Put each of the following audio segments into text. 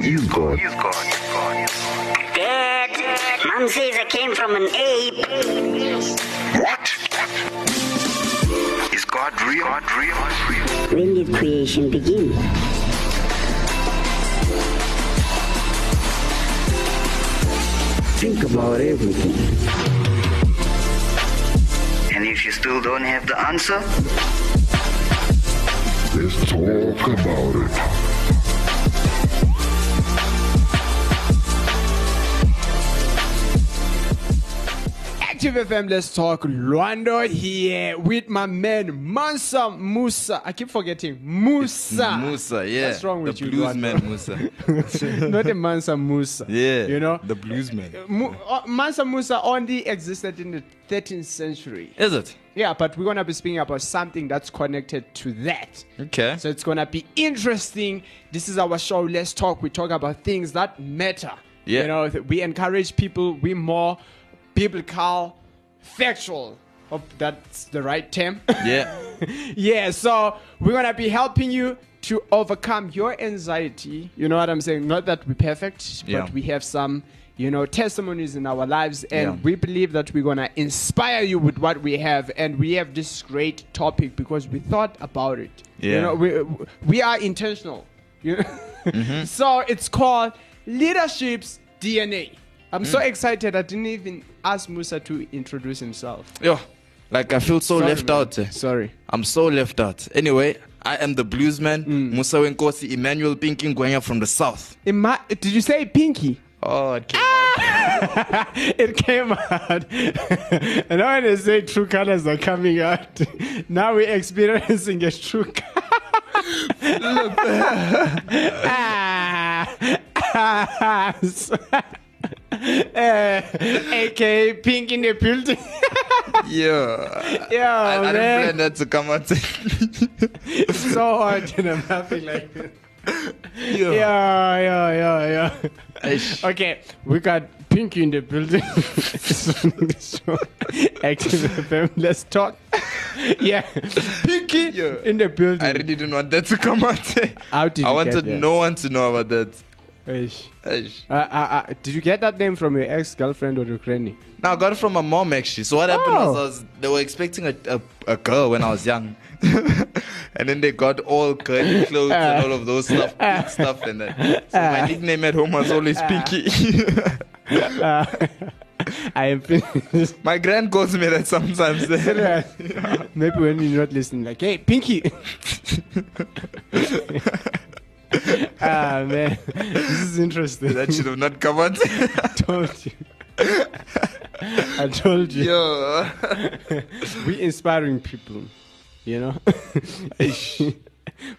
Who is God? Dad, Mom says I came from an ape. What? Is God real? When did creation begin? Think about everything. And if you still don't have the answer, let's talk about it. Active FM, let's talk Luando here with my man Mansa Musa. I keep forgetting Musa. Yeah. What's wrong with you, blues man, Musa? Not a Mansa Musa. Yeah. You know the blues man. Mansa Musa only existed in the 13th century. Is it? Yeah, but we're going to be speaking about something that's connected to that. Okay. So it's going to be interesting. This is our show, Let's Talk. We talk about things that matter. Yeah. You know, we encourage people. We're more biblical, factual. Hope that's the right term. Yeah. Yeah, so we're going to be helping you to overcome your anxiety. You know what I'm saying? Not that we're perfect, but we have some... you know, testimonies in our lives, and we believe that we're going to inspire you with what we have, and we have this great topic because we thought about it. Yeah. You know, we are intentional. You know? So it's called Leadership's DNA. I'm so excited. I didn't even ask Musa to introduce himself. Yeah, like I feel so left out. Sorry. I'm so left out. Anyway, I am the blues man, Musa Wenkosi, Emmanuel Pinky Ngonya from the South. Did you say Pinky? Oh, it came out. It came out. And when they say true colors are coming out, now we're experiencing a true color. AKA Pink in the building. Yeah. I didn't plan that to come out. It's so hard when I'm laughing like this. Yeah. Okay, we got Pinky in the building. Active, let's talk. Yeah, Pinky in the building. I really didn't want that to come out. How did I wanted no one to know about that. Did you get that name from your ex-girlfriend or your granny? No, I got it from my mom actually. So what happened was, they were expecting a girl when I was young. And then they got all curly clothes and all of those stuff and that. So my nickname at home was always Pinky. I am finished. My grand calls me that sometimes. Maybe when you're not listening, like, hey, Pinky. Ah, man, this is interesting. That should have not come out. I told you. Yo. We're inspiring people, you know,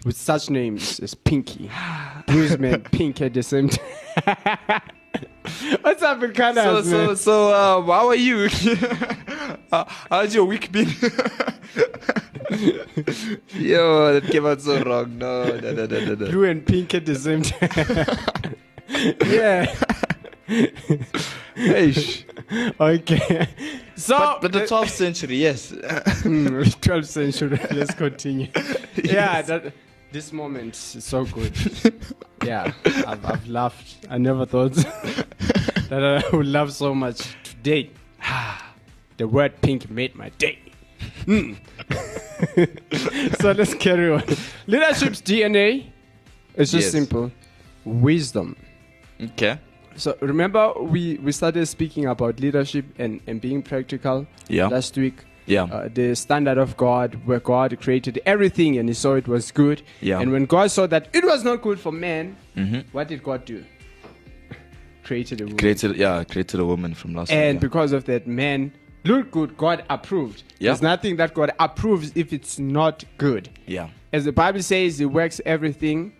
with such names as Pinky, Bluesman, Pink at the same time. What's up, Canada? So, how are you? How's your week been? Yo, that came out so wrong. No. Blue and pink at the same time. Yeah. Okay. So, but the 12th century, yes. 12th century. Let's continue. Yes. Yeah, this moment is so good. Yeah, I've laughed. I never thought that I would laugh so much today. The word pink made my day. So let's carry on. Leadership's DNA is just simple. Wisdom. Okay. So remember we started speaking about leadership and being practical last week. Yeah. The standard of God, where God created everything and he saw it was good. Yeah. And when God saw that it was not good for man, what did God do? Created a woman. Created a woman from last week. And because of that, man looked good, God approved. Yeah. There's nothing that God approves if it's not good. Yeah. As the Bible says, he works everything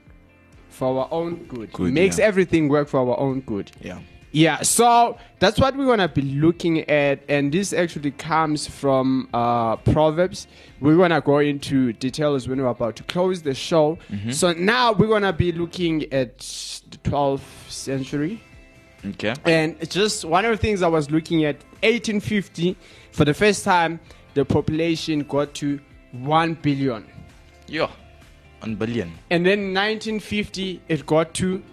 for our own good. He makes everything work for our own good. Yeah. Yeah, so that's what we're going to be looking at. And this actually comes from Proverbs. We're going to go into details when we're about to close the show. So now we're going to be looking at the 12th century. Okay. And just one of the things I was looking at, 1850, for the first time, the population got to 1 billion. Yeah, 1 billion. And then 1950, it got to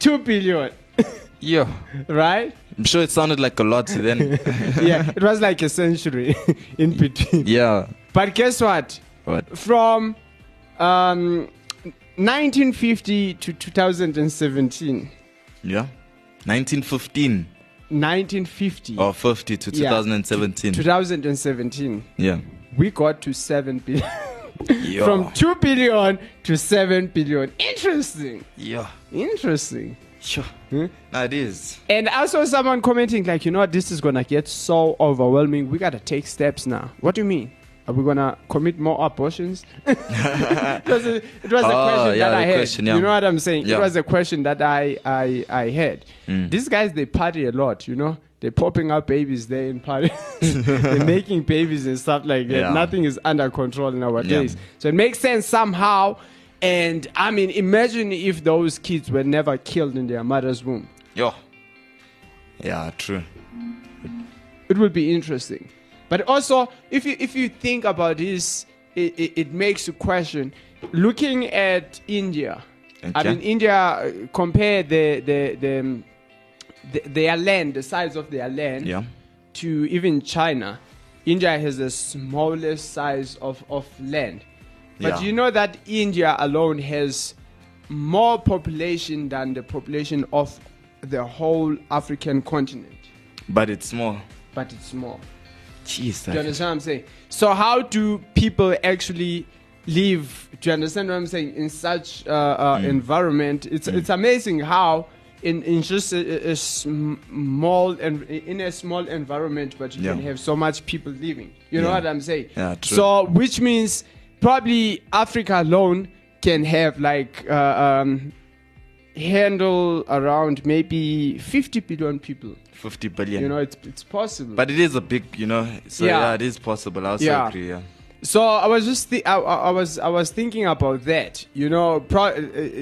2 billion. Yeah. Right? I'm sure it sounded like a lot then. Yeah, it was like a century in between. Yeah. But guess what? What? From 1950 to 2017. Yeah. 1915. 1950. Or 50 to 2017. 2017. Yeah. We got to 7 billion. Yeah. From 2 billion to 7 billion. Interesting. Yeah. Interesting. Sure. Hmm? That is. And I saw someone commenting like, you know what, this is going to get so overwhelming. We got to take steps now. What do you mean? Are we going to commit more abortions? It was a question that I had. Yeah. You know what I'm saying? Yeah. It was a question that I had. Mm. These guys, they party a lot, you know? They're popping up babies there in Paris. They're making babies and stuff like that. Yeah. Nothing is under control nowadays. Yeah. So it makes sense somehow. And I mean, imagine if those kids were never killed in their mother's womb. Yeah. Yeah, true. It would be interesting. But also, if you think about this, it makes you question. Looking at India, okay. I mean, India, compare their land, the size of their land, yeah, to even China. India has the smallest size of land. But yeah, you know that India alone has more population than the population of the whole African continent. But it's more. But it's more. Jeez. Do you understand what I'm saying? So how do people actually live, do you understand what I'm saying, in such environment? It's amazing how in just a small, in a small environment, but you, yeah, can have so much people living. You, yeah, know what I'm saying? Yeah, true. So which means... probably Africa alone can have like handle around maybe 50 billion people. 50 billion. You know, it's possible. But it is a big, you know. So yeah, yeah, it is possible. I also, yeah, agree. Yeah. So I was just I was thinking about that. You know,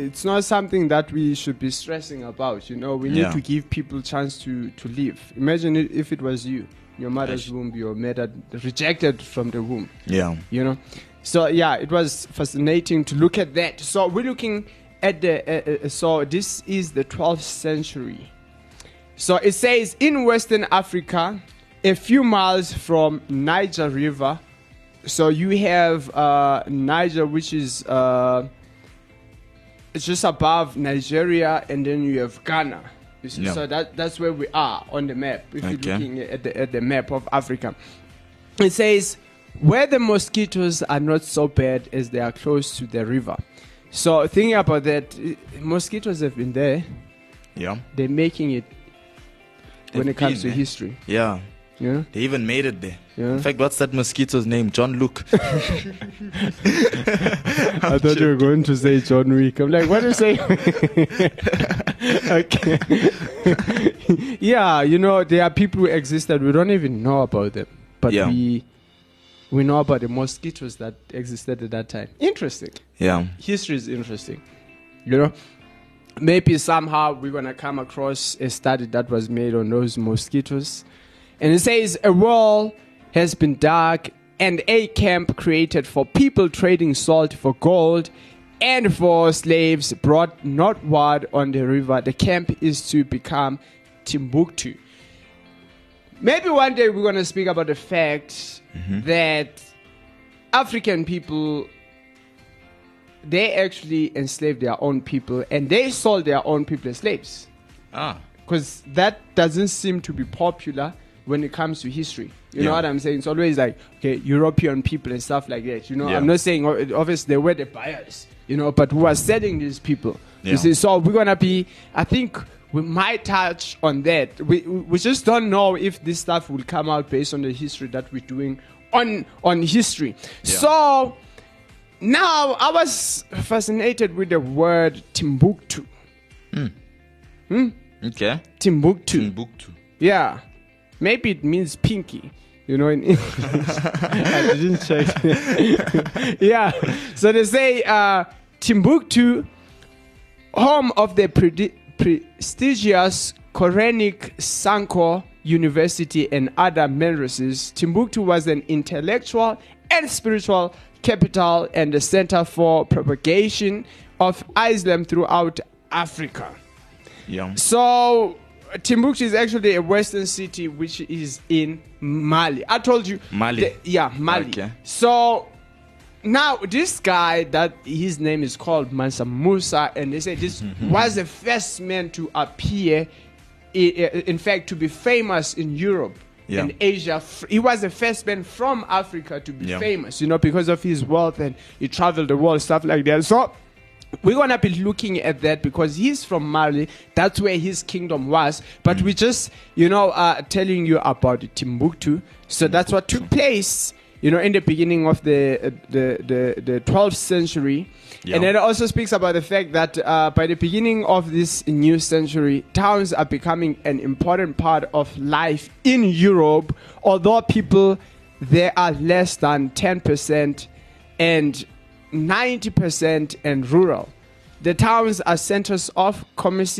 it's not something that we should be stressing about. You know, we need, yeah, to give people chance to live. Imagine if it was you, your mother's womb, your mother rejected from the womb. Yeah. You know. So yeah, it was fascinating to look at that. So we're looking at the so this is the 12th century. So it says in Western Africa, a few miles from Niger River. So you have Niger, which is it's just above Nigeria, and then you have Ghana. You see? Yeah. So that's where we are on the map. If, okay, you're looking at the map of Africa, it says, where the mosquitoes are not so bad as they are close to the river. So thinking about that, mosquitoes have been there. Yeah. They're making it when it comes to history. Yeah. Yeah. They even made it there. Yeah. In fact, what's that mosquito's name? John Luke. I thought you were going to say John Wick. I'm like, what are you saying? Okay. Yeah, you know, there are people who exist that we don't even know about them. But yeah, we know about the mosquitoes that existed at that time. Interesting. Yeah. History is interesting. You know, maybe somehow we're going to come across a study that was made on those mosquitoes. And it says, a wall has been dug and a camp created for people trading salt for gold and for slaves brought northward on the river. The camp is to become Timbuktu. Maybe one day we're going to speak about the fact, mm-hmm, that African people, they actually enslaved their own people and they sold their own people as slaves. Ah. Because that doesn't seem to be popular when it comes to history. You, yeah, know what I'm saying? It's always like, okay, European people and stuff like that. You know, yeah, I'm not saying, obviously, they were the buyers, you know, but who are selling these people. Yeah. You see, so we're going to be, I think... we might touch on that. We just don't know if this stuff will come out based on the history that we're doing on history. Yeah. So now I was fascinated with the word Timbuktu. Mm. Hmm? Okay. Timbuktu. Timbuktu. Yeah. Maybe it means pinky. You know, in English. I didn't check. Yeah. So they say Timbuktu, home of the prestigious Koranic Sankor University and other menaces, Timbuktu was an intellectual and spiritual capital and a center for propagation of Islam throughout Africa. Yeah. So Timbuktu is actually a western city which is in Mali. I told you. Mali. Mali. Okay. So now this guy, that his name is called Mansa Musa, and they say this was the first man to appear, in fact, to be famous in Europe. Yeah. In Asia, he was the first man from Africa to be famous, you know, because of his wealth, and he traveled the world, stuff like that. So we're going to be looking at that because he's from Mali. That's where his kingdom was. But we're just, you know, telling you about Timbuktu. So that's what took place, you know, in the beginning of the 12th century. Yeah. And then it also speaks about the fact that by the beginning of this new century, towns are becoming an important part of life in Europe, although people there are less than 10% and 90% and rural. The towns are centers of commerce,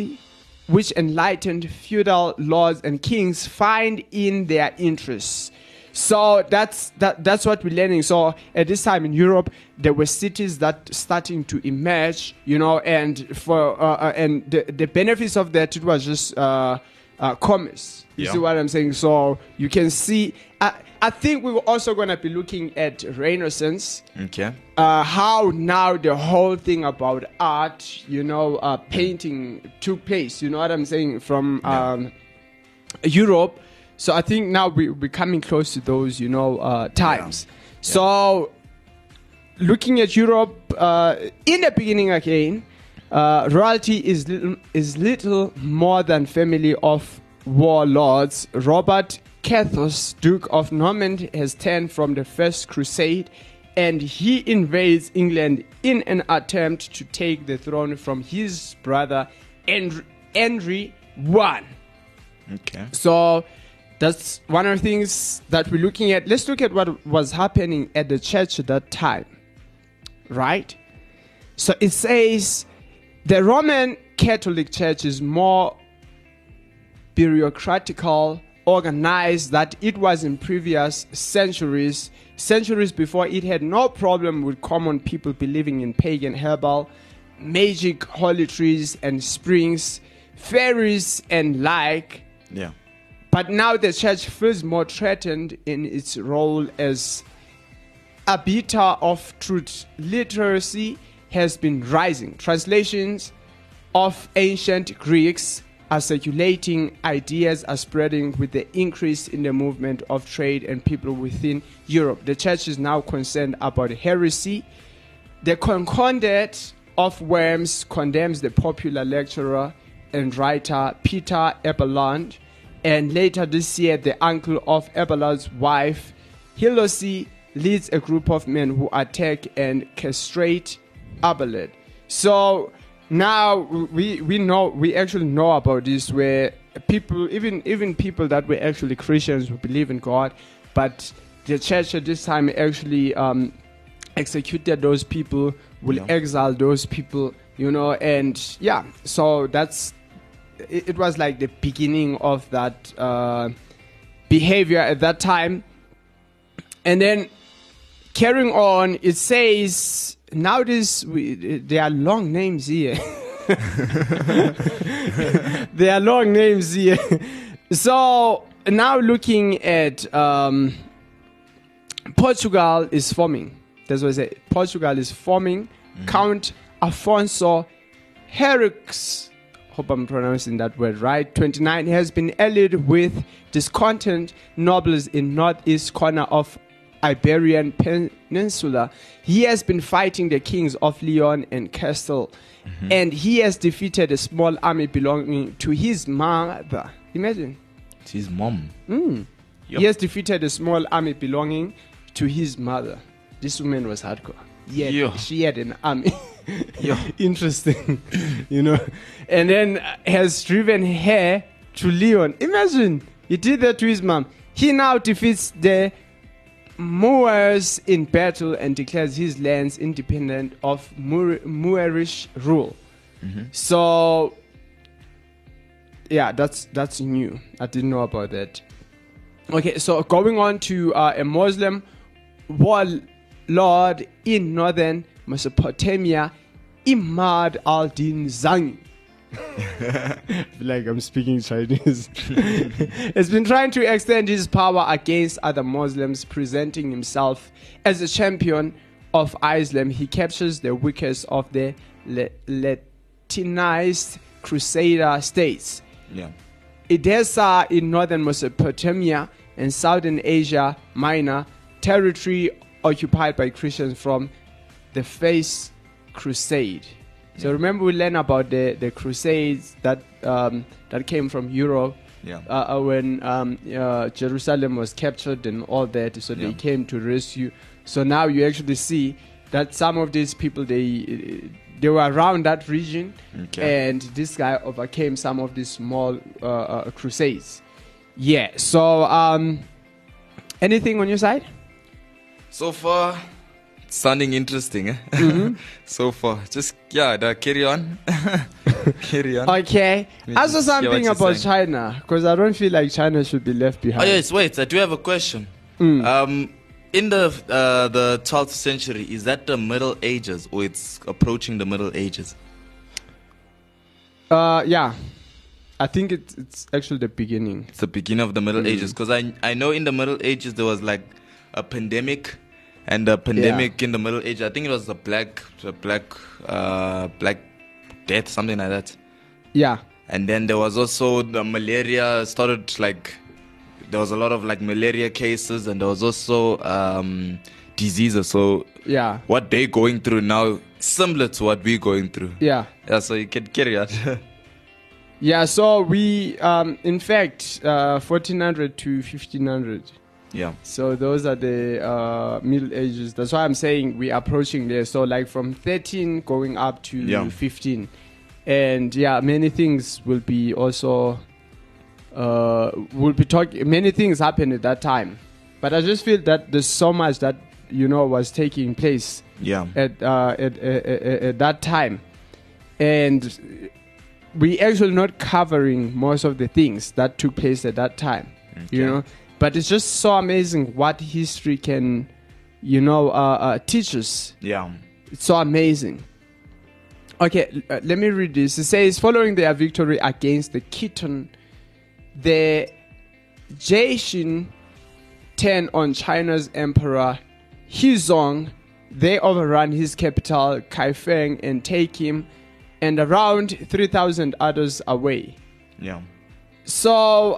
which enlightened feudal lords and kings find in their interests. So that's what we're learning. So at this time in Europe, there were cities that starting to emerge, you know, and for and the benefits of that, it was just commerce. You see what I'm saying? So you can see. I think we were also going to be looking at Renaissance. Okay. How now the whole thing about art, you know, painting took place. You know what I'm saying? From Europe. So I think now we're coming close to those, you know, times. Yeah. So looking at Europe, in the beginning again, royalty is little more than family of warlords. Robert Cathos, Duke of Normandy, has turned from the First Crusade, and he invades England in an attempt to take the throne from his brother Henry I. Okay. So that's one of the things that we're looking at. Let's look at what was happening at the church at that time, right? So it says the Roman Catholic Church is more bureaucratical, organized that it was in previous centuries. Centuries before, it had no problem with common people believing in pagan herbal, magic, holy trees and springs, fairies and like. Yeah. But now the church feels more threatened in its role as arbiter of truth. Literacy has been rising. Translations of ancient Greeks are circulating. Ideas are spreading with the increase in the movement of trade and people within Europe. The church is now concerned about heresy. The Concordat of Worms condemns the popular lecturer and writer Peter Abelard. And later this year, the uncle of Abelard's wife, Hilosi, leads a group of men who attack and castrate Abelard. So now we actually know about this, where people, even people that were actually Christians who believe in God, but the church at this time actually executed those people, will exile those people, you know, and so that's. It was like the beginning of that behavior at that time. And then carrying on, it says, nowadays, there are long names here. There are long names here. So now looking at Portugal is forming. That's what I said. Portugal is forming. Count Afonso Herix, hope I'm pronouncing that word right, 29, has been allied with discontent nobles in northeast corner of Iberian Peninsula. He has been fighting the kings of Leon and Castile, and he has defeated a small army belonging to his mother. Imagine. It's his mom. Yep. He has defeated a small army belonging to his mother. This woman was hardcore. She had an army. Interesting, you know, and then has driven her to Leon. Imagine, he did that to his mom. He now defeats the Moors in battle and declares his lands independent of Moorish rule. So, that's new. I didn't know about that. Okay, so going on to a Muslim warlord in northern Mesopotamia, Imad al Din Zangi. Like I'm speaking Chinese. Has been trying to extend his power against other Muslims, presenting himself as a champion of Islam. He captures the weakest of the Latinized Crusader states. Yeah. Edessa in northern Mesopotamia and southern Asia Minor, territory occupied by Christians from the First Crusade. So yeah. Remember we learned about the Crusades that came from Europe, yeah. when Jerusalem was captured and all that, so yeah. They came to rescue. So now you actually see that some of these people, they were around that region, okay. And this guy overcame some of these small crusades. Yeah, so anything on your side? So far, it's sounding interesting. Eh? Mm-hmm. So far, just, yeah, carry on. Carry on. Okay. Answer something about China, because I don't feel like China should be left behind. Oh, yes, wait, I do have a question. Mm. In the 12th century, is that the Middle Ages, or it's approaching the Middle Ages? Yeah. I think it's actually the beginning. It's the beginning of the Middle Ages, because I know in the Middle Ages there was like a pandemic, and the pandemic in the Middle Ages, I think it was the Black Death, something like that. Yeah. And then there was also the malaria started like. There was a lot of like malaria cases, and there was also diseases. So yeah, what they're going through now similar to what we're going through. Yeah. Yeah. So you can carry on. Yeah. So we, in fact, 1400 to 1500. Yeah. So those are the Middle Ages. That's why I'm saying we're approaching there. So like from 13 going up to 15, and yeah, many things will be also. We'll be talking. Many things happened at that time, but I just feel that there's so much that was taking place. Yeah. At that time, and we actually not covering most of the things that took place at that time. Okay. But it's just so amazing what history can, teach us. Yeah. It's so amazing. Okay, let me read this. It says, following their victory against the Khitan, the Jatian turned on China's emperor Huizong. They overran his capital Kaifeng and take him and around 3,000 others away. Yeah. So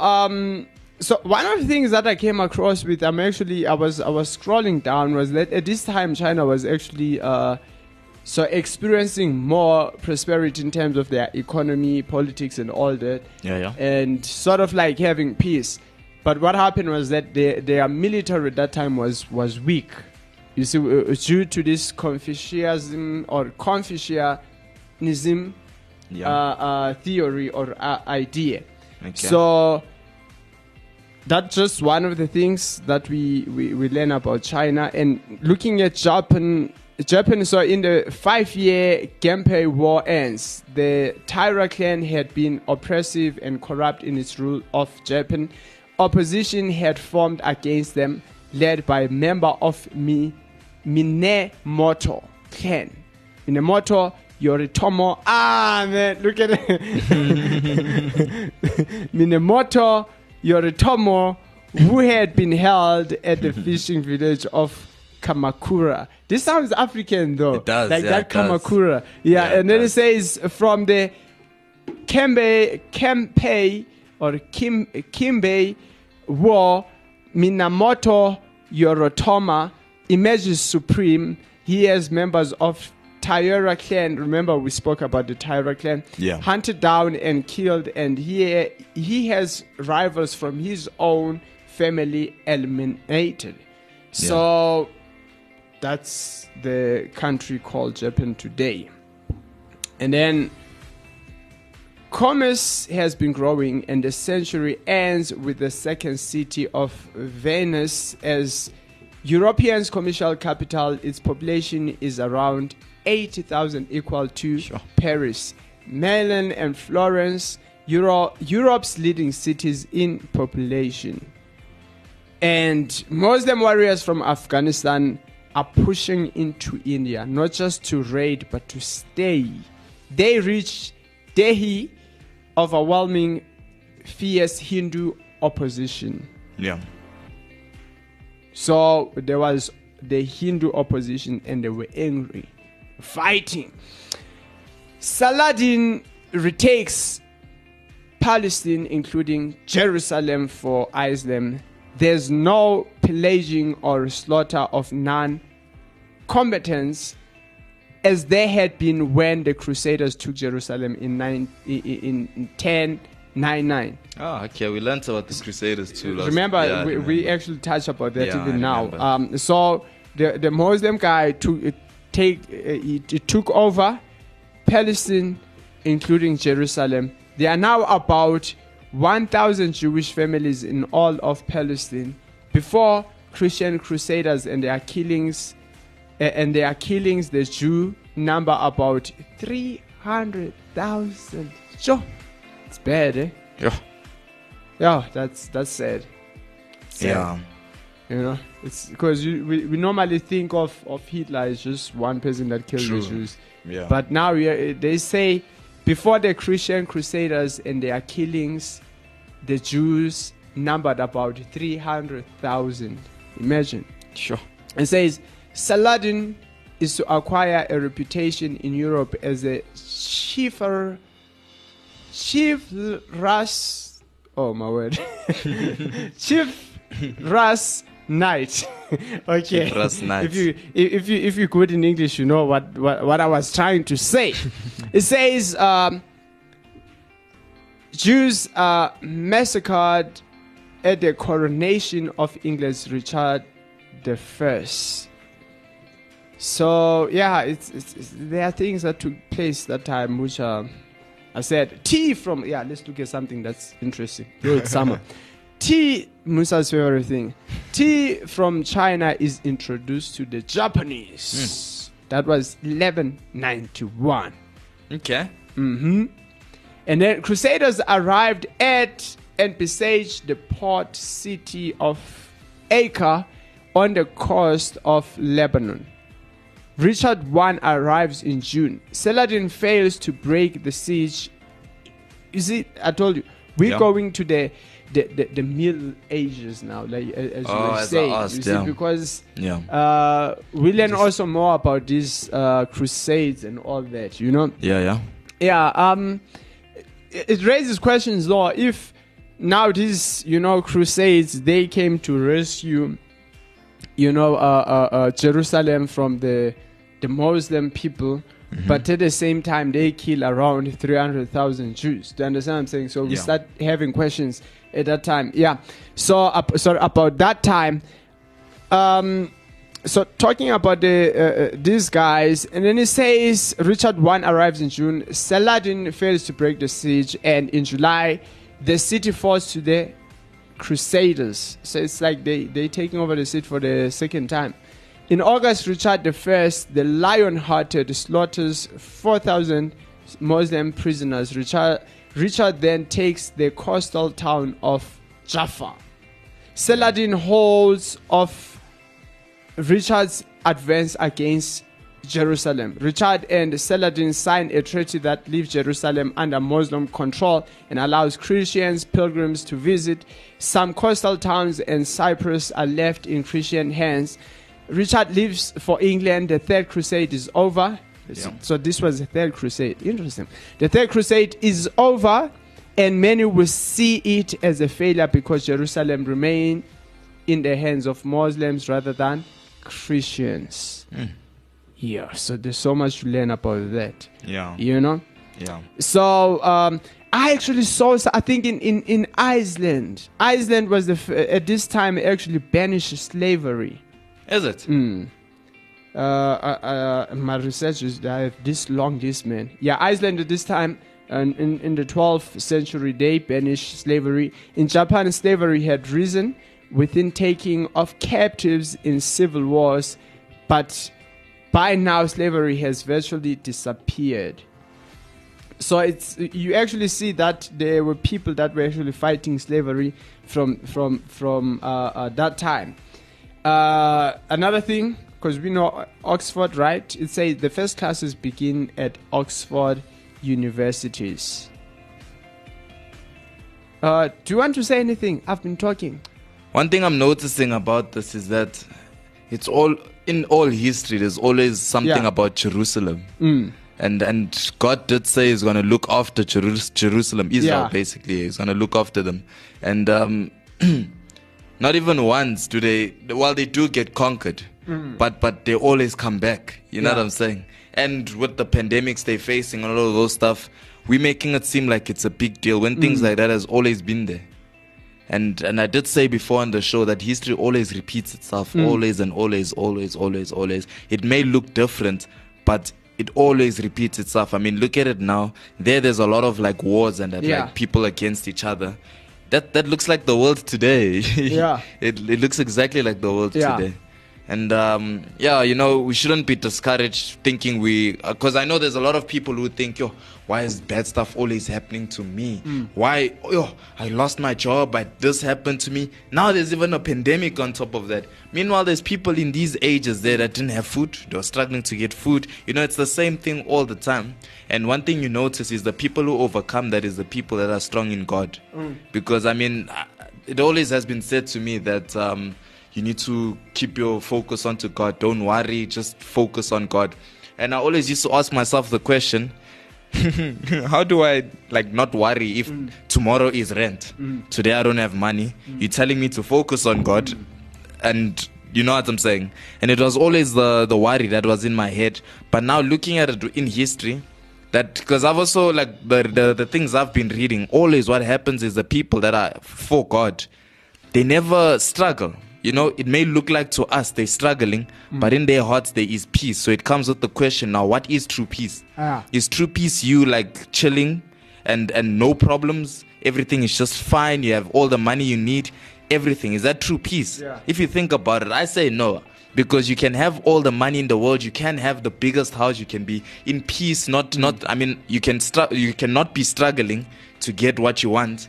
so one of the things that I came across with, I was scrolling down, was that at this time China was actually experiencing more prosperity in terms of their economy, politics, and all that. Yeah, yeah. And sort of like having peace. But what happened was that their military at that time was weak. You see, due to this Confucianism or Confucianism theory or idea. Okay. So that's just one of the things that we learn about China. And looking at Japan, so in the 5-year Kempei War ends, the Taira clan had been oppressive and corrupt in its rule of Japan. Opposition had formed against them, led by a member of Minamoto clan. Minamoto Yoritomo. Ah, man, look at it. Minamoto Yoritomo, who had been held at the fishing village of Kamakura. This sounds African though. It does. Like that Kamakura. Does. Yeah, and then it says from the Kempei War, Minamoto Yoritomo emerges supreme. He has members of Taira clan. Remember we spoke about the Taira clan. Yeah. Hunted down and killed, and he has rivals from his own family eliminated. Yeah. So that's the country called Japan today. And then commerce has been growing, and the century ends with the second city of Venice as Europeans' commercial capital. Its population is around 80,000, equal to Paris, Milan, and Florence, Europe's leading cities in population. And Muslim warriors from Afghanistan are pushing into India, not just to raid, but to stay. They reached Delhi overwhelming fierce Hindu opposition. Yeah. So there was the Hindu opposition and they were angry, fighting. Saladin retakes Palestine, including Jerusalem for Islam. There's no pillaging or slaughter of non-combatants as there had been when the Crusaders took Jerusalem in 1099. Oh, okay. We learned about the Crusaders too. Remember, we actually touched about that even now. So the Muslim guy took over Palestine, including Jerusalem. There are now about 1,000 Jewish families in all of Palestine. Before Christian Crusaders and their killings, the Jew number about 300,000. Sure. It's bad, eh? Yeah. Yeah, that's sad. Yeah. You know, it's because we normally think of Hitler as just one person that killed the Jews. Yeah. But now they say before the Christian Crusaders and their killings, the Jews numbered about 300,000. Imagine. Sure. It says Saladin is to acquire a reputation in Europe as a chivalrous knight. Okay. Chivalrous knight. If you're good in English, you know what I was trying to say. It says Jews are massacred at the coronation of England's Richard I. So yeah, there are things that took place that time which are. I said, let's look at something that's interesting. Good summer. Tea, Musa's favorite thing. Tea from China is introduced to the Japanese. That was 1191. Okay. Mm-hmm. And then Crusaders arrived at and besieged the port city of Acre on the coast of Lebanon. Richard I arrives in June. Saladin fails to break the siege. You see, I told you, we're going to the Middle Ages now, like as you were saying, because we learn also more about these crusades and all that, you know? Yeah. It raises questions, though, if now these, you know, crusades, they came to rescue, you know, Jerusalem from the Muslim people, but at the same time they kill around 300,000 Jews. Do you understand what I'm saying? So we start having questions at that time. Yeah. So about that time, so talking about these guys, and then it says Richard I arrives in June. Saladin fails to break the siege, and in July, the city falls to the Crusaders. So it's like they taking over the city for the second time. In August, Richard I, the lion-hearted, slaughters 4,000 Muslim prisoners. Richard then takes the coastal town of Jaffa. Saladin holds off Richard's advance against Jerusalem. Richard and Saladin signed a treaty that leaves Jerusalem under Muslim control and allows Christians, pilgrims to visit. Some coastal towns and Cyprus are left in Christian hands. Richard leaves for England. The Third Crusade is over. Yeah. So this was the Third Crusade. Interesting. The Third Crusade is over, and many will see it as a failure because Jerusalem remained in the hands of Muslims rather than Christians. Mm. Yeah, so there's so much to learn about that. Yeah. You know? Yeah. So I actually saw, I think in Iceland. Iceland was at this time actually banished slavery. Is it? Mm. My research is man. Yeah, Iceland at this time, in the 12th century, they banished slavery. In Japan, slavery had risen within taking of captives in civil wars, but by now, slavery has virtually disappeared. So you actually see that there were people that were actually fighting slavery from that time. Another thing, because we know Oxford, right? It says the first classes begin at Oxford universities. Do you want to say anything? I've been talking. One thing I'm noticing about this is that it's all in all history. There's always something about Jerusalem, and God did say He's going to look after Jerusalem, Israel. Basically, He's going to look after them, and not even once do they. Well, they do get conquered, but they always come back. You know what I'm saying? And with the pandemics they're facing and all of those stuff, we're making it seem like it's a big deal when things like that has always been there. And I did say before on the show that history always repeats itself, always and always, always, always, always. It may look different, but it always repeats itself. I mean, look at it now. There's a lot of like wars and that, like people against each other. That looks like the world today. It looks exactly like the world today. And we shouldn't be discouraged thinking because I know there's a lot of people who think, why is bad stuff always happening to me? Why, I lost my job, this happened to me. Now there's even a pandemic on top of that. Meanwhile, there's people in these ages there that didn't have food. They were struggling to get food. It's the same thing all the time. And one thing you notice is the people who overcome that is the people that are strong in God. Because, I mean, it always has been said to me that... you need to keep your focus onto God. Don't worry, just focus on God. And I always used to ask myself the question, how do I not worry if tomorrow is rent? Today I don't have money. You're telling me to focus on God. And you know what I'm saying? And it was always the worry that was in my head. But now looking at it in history, because I've also, the things I've been reading, always what happens is the people that are for God, they never struggle. It may look like to us they're struggling, but in their hearts there is peace. So it comes with the question now, what is true peace? Is true peace you chilling and no problems? Everything is just fine. You have all the money you need. Everything. Is that true peace? If you think about it, I say no. Because you can have all the money in the world, you can have the biggest house, you can be in peace. You cannot be struggling to get what you want.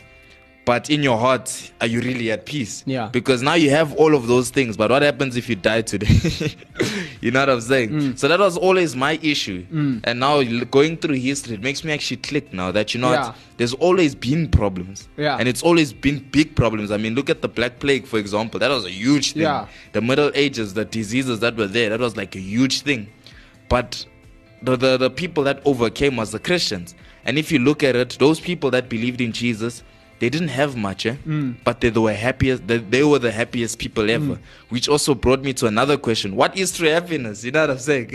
But in your heart, are you really at peace? Because now you have all of those things. But what happens if you die today? You know what I'm saying? So that was always my issue. And now going through history, it makes me actually click now that, what? There's always been problems. And it's always been big problems. I mean, look at the Black Plague, for example. That was a huge thing. The Middle Ages, the diseases that were there, that was a huge thing. But the people that overcame was the Christians. And if you look at it, those people that believed in Jesus... They didn't have much, but they were happiest. They were the happiest people ever, which also brought me to another question: what is true happiness? You know what I'm saying?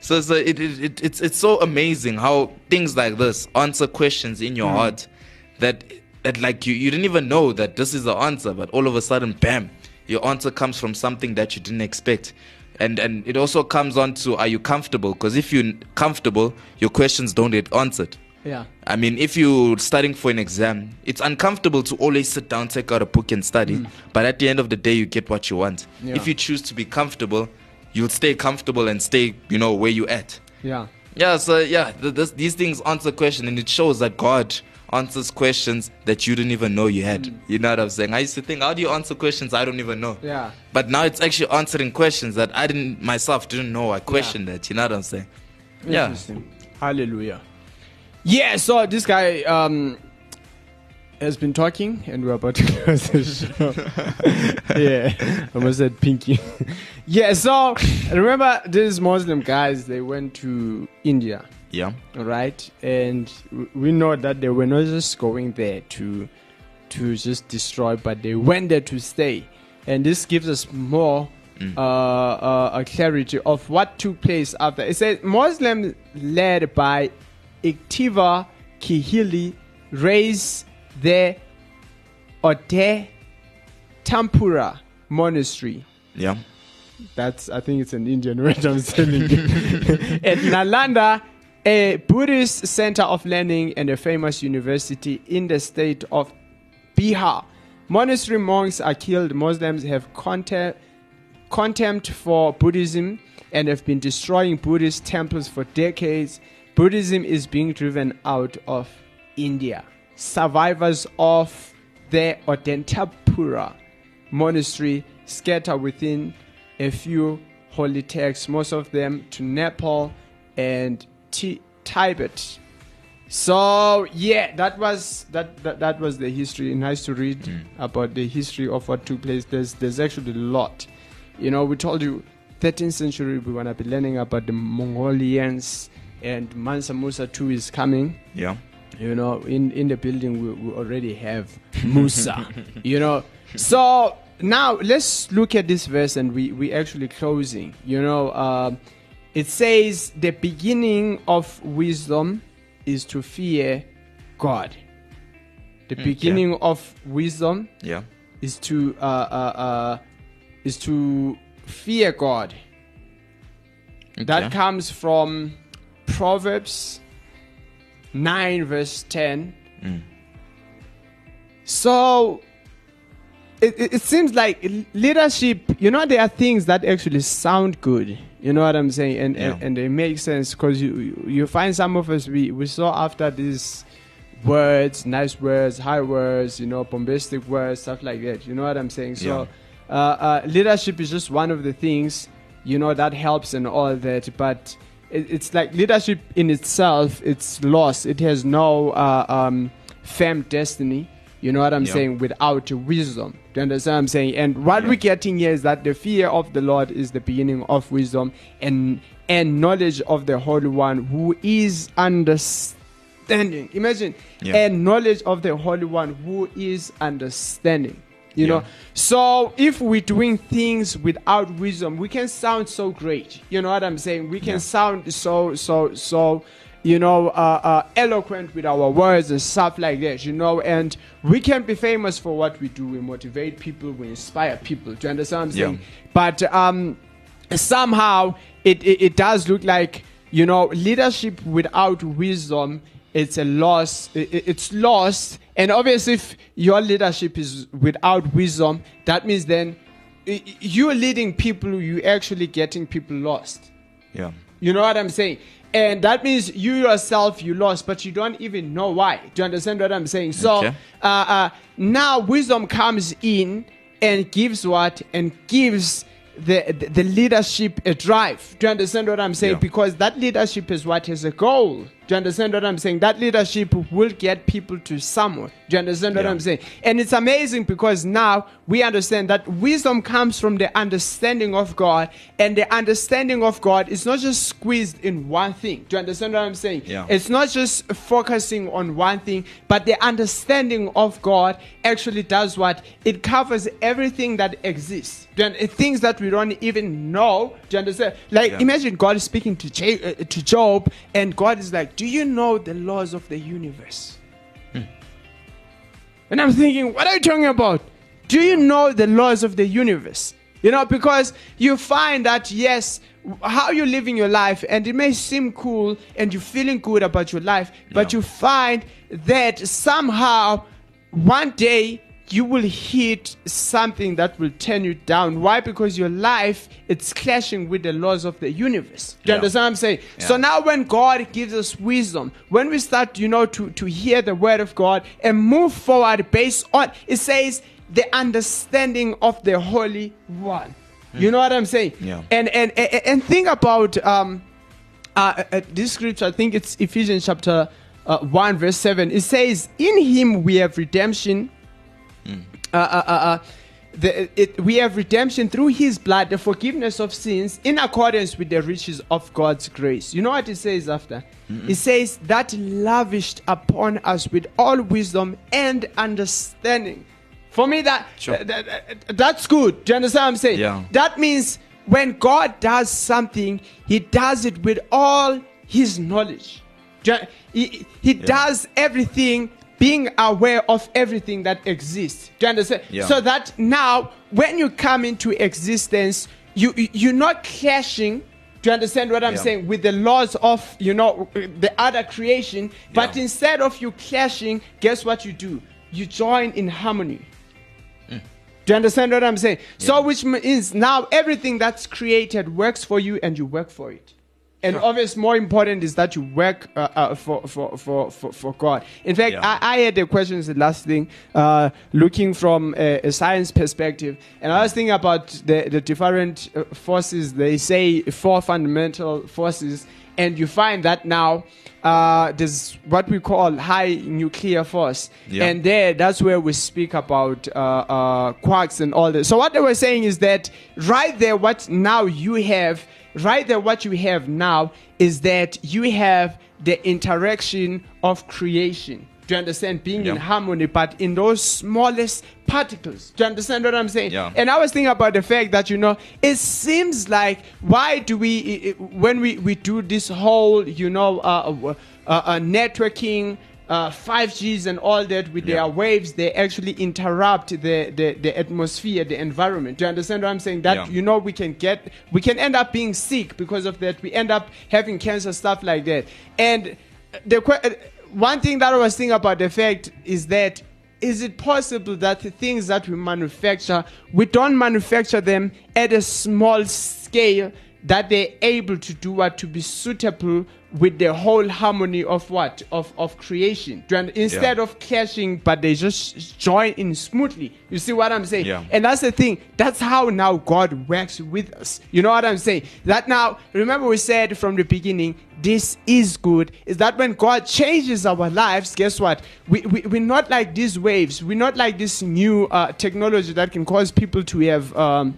So it's so amazing how things like this answer questions in your heart that you didn't even know that this is the answer, but all of a sudden, bam, your answer comes from something that you didn't expect. And it also comes on to: are you comfortable? Because if you're comfortable, your questions don't get answered. I mean, if you're studying for an exam, it's uncomfortable to always sit down, take out a book and study. But at the end of the day, you get what you want. If you choose to be comfortable, you'll stay comfortable and stay, where you're at. These things answer questions, and it shows that God answers questions that you didn't even know you had. You know what I'm saying? I used to think, how do you answer questions I don't even know? But now it's actually answering questions that I didn't know. I questioned that. You know what I'm saying? Interesting. Hallelujah. Yeah, so this guy has been talking, and we're about to close the show. I almost said Pinky. So remember these Muslim guys, they went to India. Right? And we know that they were not just going there to just destroy, but they went there to stay. And this gives us more a clarity of what took place after. It says, Muslims led by Iktiva Kihili raised the Ote Tampura monastery. I think it's an Indian word I'm saying. At Nalanda, a Buddhist center of learning and a famous university in the state of Bihar. Monastery monks are killed. Muslims have contempt for Buddhism and have been destroying Buddhist temples for decades. Buddhism is being driven out of India. Survivors of the Odentapura monastery scatter within a few holy texts, most of them to Nepal and Tibet. So yeah, that was the history. Nice to read about the history of what took place. There's actually a lot. You know, we told you 13th century we wanna be learning about the Mongolians, and Mansa Musa too is coming. Yeah. You know, in the building we already have Musa. You know. So now let's look at this verse, and we actually closing. You know, it says the beginning of wisdom is to fear God. The beginning of wisdom is to fear God. Okay. That comes from Proverbs 9 verse 10. So it seems like leadership, you know, there are things that actually sound good. You know what I'm saying? And they make sense, because you find some of us, we saw after these words, nice words, high words, you know, bombastic words, stuff like that. You know what I'm saying? So leadership is just one of the things, you know, that helps and all that. But it's like leadership in itself, it's lost. It has no firm destiny. You know what I'm saying? Without wisdom. Do you understand what I'm saying? And what we're getting here is that the fear of the Lord is the beginning of wisdom, and knowledge of the Holy One who is understanding. Imagine, and knowledge of the Holy One who is understanding. You know? So if we're doing things without wisdom, we can sound so great. You know what I'm saying? We can sound so you know, eloquent with our words and stuff like that, you know, and we can be famous for what we do. We motivate people, we inspire people, do you understand what I'm saying? But somehow it does look like, you know, leadership without wisdom, it's a loss. It's lost. And obviously if your leadership is without wisdom, that means then you're leading people, you're actually getting people lost. Yeah. You know what I'm saying? And that means you yourself, you lost, but you don't even know why. Do you understand what I'm saying? So now wisdom comes in and gives what? And gives the leadership a drive. Do you understand what I'm saying? Because that leadership is what? Has a goal. Do you understand what I'm saying? That leadership will get people to somewhere. Do you understand what I'm saying? And it's amazing, because now we understand that wisdom comes from the understanding of God, and the understanding of God is not just squeezed in one thing. Do you understand what I'm saying? It's not just focusing on one thing, but the understanding of God actually does what? It covers everything that exists. Things that we don't even know. Do you understand? Like imagine God is speaking to Job, and God is like, do you know the laws of the universe? And I'm thinking, what are you talking about? Do you know the laws of the universe? You know, because you find that, yes, how you're living your life, and it may seem cool, and you're feeling good about your life, but you find that somehow one day you will hit something that will turn you down. Why? Because your life, it's clashing with the laws of the universe. Do you understand what I'm saying? So now when God gives us wisdom, when we start, you know, to hear the word of God and move forward based on, it says, the understanding of the Holy One. You know what I'm saying? And think about this scripture. I think it's Ephesians chapter 1 verse 7. It says, in him we have redemption. We have redemption through his blood, the forgiveness of sins, in accordance with the riches of God's grace. You know what it says after? It says that lavished upon us with all wisdom and understanding. For me, that's good. Do you understand what I'm saying? That means when God does something, he does it with all his knowledge. He does everything being aware of everything that exists. Do you understand? So that now, when you come into existence, you're not clashing, do you understand what I'm saying, with the laws of, you know, the other creation, but instead of you clashing, guess what you do? You join in harmony. Do you understand what I'm saying? So which means now everything that's created works for you, and you work for it. And obviously, more important is that you work for God. In fact, I had a question, the last thing, looking from a science perspective, and I was thinking about the different forces. They say four fundamental forces, And you find that now there's what we call high nuclear force. Yeah. And there, that's where we speak about quarks and all this. So what they were saying is that right there, what now you have, right there, what you have now is that you have the interaction of creation. Do you understand? Being in harmony, but in those smallest particles. Do you understand what I'm saying? Yeah. And I was thinking about the fact that, you know, it seems like, why do we, when we do this whole, you know, networking, 5Gs and all that with their waves, they actually interrupt the atmosphere, the environment. Do you understand what I'm saying? That, you know, we can end up being sick because of that. We end up having cancer, stuff like that. And the one thing that I was thinking about the fact is that, is it possible that the things that we manufacture, we don't manufacture them at a small scale that they're able to do what to be suitable with the whole harmony of what? Of creation. Instead of clashing, but they just join in smoothly. You see what I'm saying? Yeah. And that's the thing. That's how now God works with us. You know what I'm saying? That now, remember we said from the beginning, this is good, is that when God changes our lives, guess what? We're not like these waves. We're not like this new technology that can cause people to have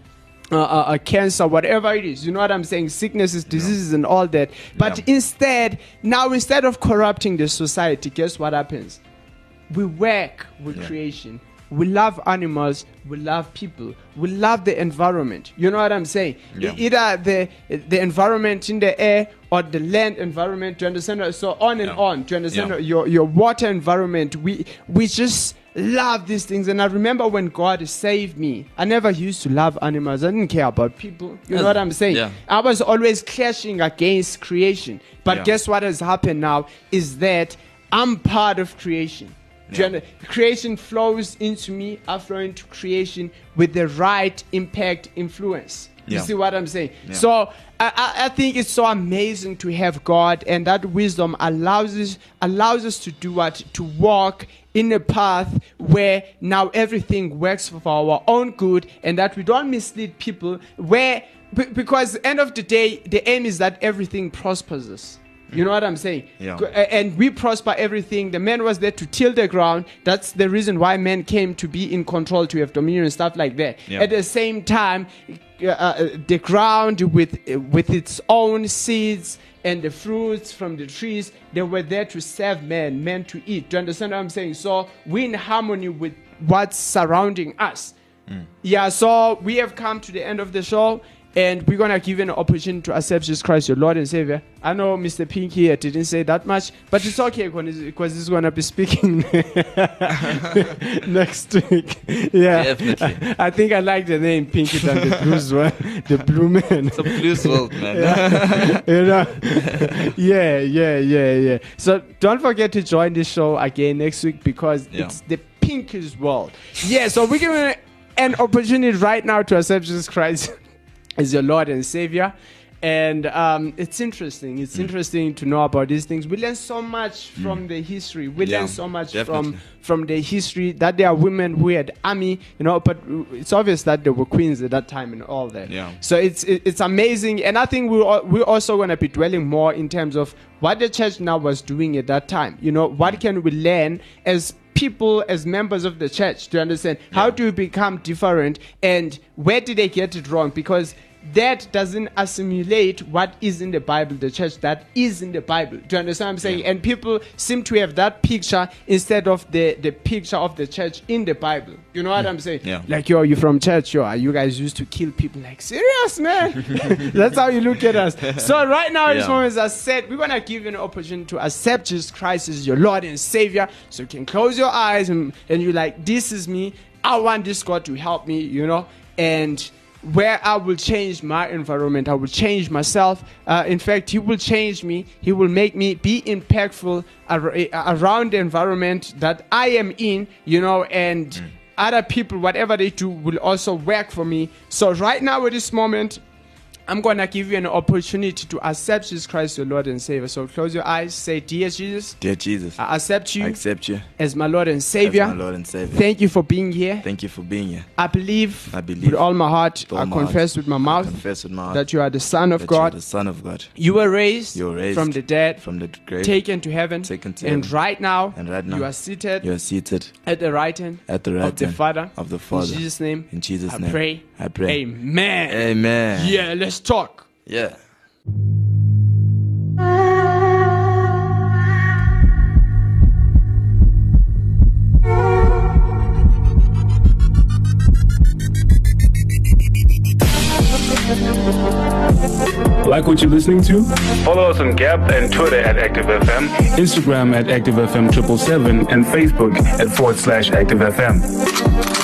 cancer, whatever it is. You know what I'm saying? Sicknesses, diseases, and all that. But instead, now instead of corrupting the society, guess what happens? We work with creation. We love animals, we love people, we love the environment. You know what I'm saying? Yeah. Either the environment in the air or the land environment, do you understand? So on and on, do you understand? Your water environment. We just love these things. And I remember when God saved me, I never used to love animals. I didn't care about people. You know what I'm saying? Yeah. I was always clashing against creation. But guess what has happened now is that I'm part of creation. Yeah. Creation flows into me, I flow into creation with the right impact, influence. You see what I'm saying? Yeah. So I think it's so amazing to have God, and that wisdom allows us to do what? To walk in a path where now everything works for our own good, and that we don't mislead people, because at the end of the day, the aim is that everything prospers us. You know what I'm saying? Yeah. And we prosper everything. The man was there to till the ground. That's the reason why man came to be in control, to have dominion and stuff like that. Yeah. At the same time, the ground with its own seeds and the fruits from the trees, they were there to serve man, man to eat. Do you understand what I'm saying? So we're in harmony with what's surrounding us. Mm. Yeah, so we have come to the end of the show. And we're going to give you an opportunity to accept Jesus Christ, your Lord and Savior. I know Mr. Pink here didn't say that much, but it's okay because he's going to be speaking next week. Yeah, definitely. I think I like the name Pinky than the blues one, the blue man. It's a blues world, man. Yeah. You know? Yeah. So don't forget to join the show again next week because it's the Pinky's world. Yeah, so we're giving an opportunity right now to accept Jesus Christ as your Lord and Savior. And it's interesting. It's interesting to know about these things. We learn so much from the history. We learn so much from the history that there are women who had army, you know, but it's obvious that there were queens at that time and all that. Yeah. So it's amazing. And I think we're also going to be dwelling more in terms of what the church now was doing at that time. You know, what can we learn as people, as members of the church, to understand how do we become different and where did they get it wrong? Because that doesn't assimilate what is in the Bible, the church that is in the Bible. Do you understand what I'm saying? Yeah. And people seem to have that picture instead of the picture of the church in the Bible. You know what I'm saying? Yeah. Like, yo, you from church, yo, you guys used to kill people. Like, serious, man? That's how you look at us. So right now, this moment, as I said, we're going to give you an opportunity to accept Jesus Christ as your Lord and Savior. So you can close your eyes and you're like, this is me. I want this God to help me, you know? And where I will change my environment, I will change myself. In fact, He will change me. He will make me be impactful around the environment that I am in, you know, and other people, whatever they do, will also work for me. So right now at this moment, I'm going to give you an opportunity to accept Jesus Christ, your Lord and Savior. So close your eyes, say, Dear Jesus. Dear Jesus. I accept you as my Lord and Savior. As my Lord and Savior. Thank you for being here. Thank you for being here. I believe with all my heart. I confess with my mouth that you are the Son of God. You were raised from the dead. From the grave. Taken to heaven. And right now you are seated. At the right hand. Of the Father. In Jesus' name. I pray. Amen. Yeah, let's talk. Yeah. Like what you're listening to? Follow us on Gap and Twitter at Active FM, Instagram at Active FM 777, and Facebook at /Active FM.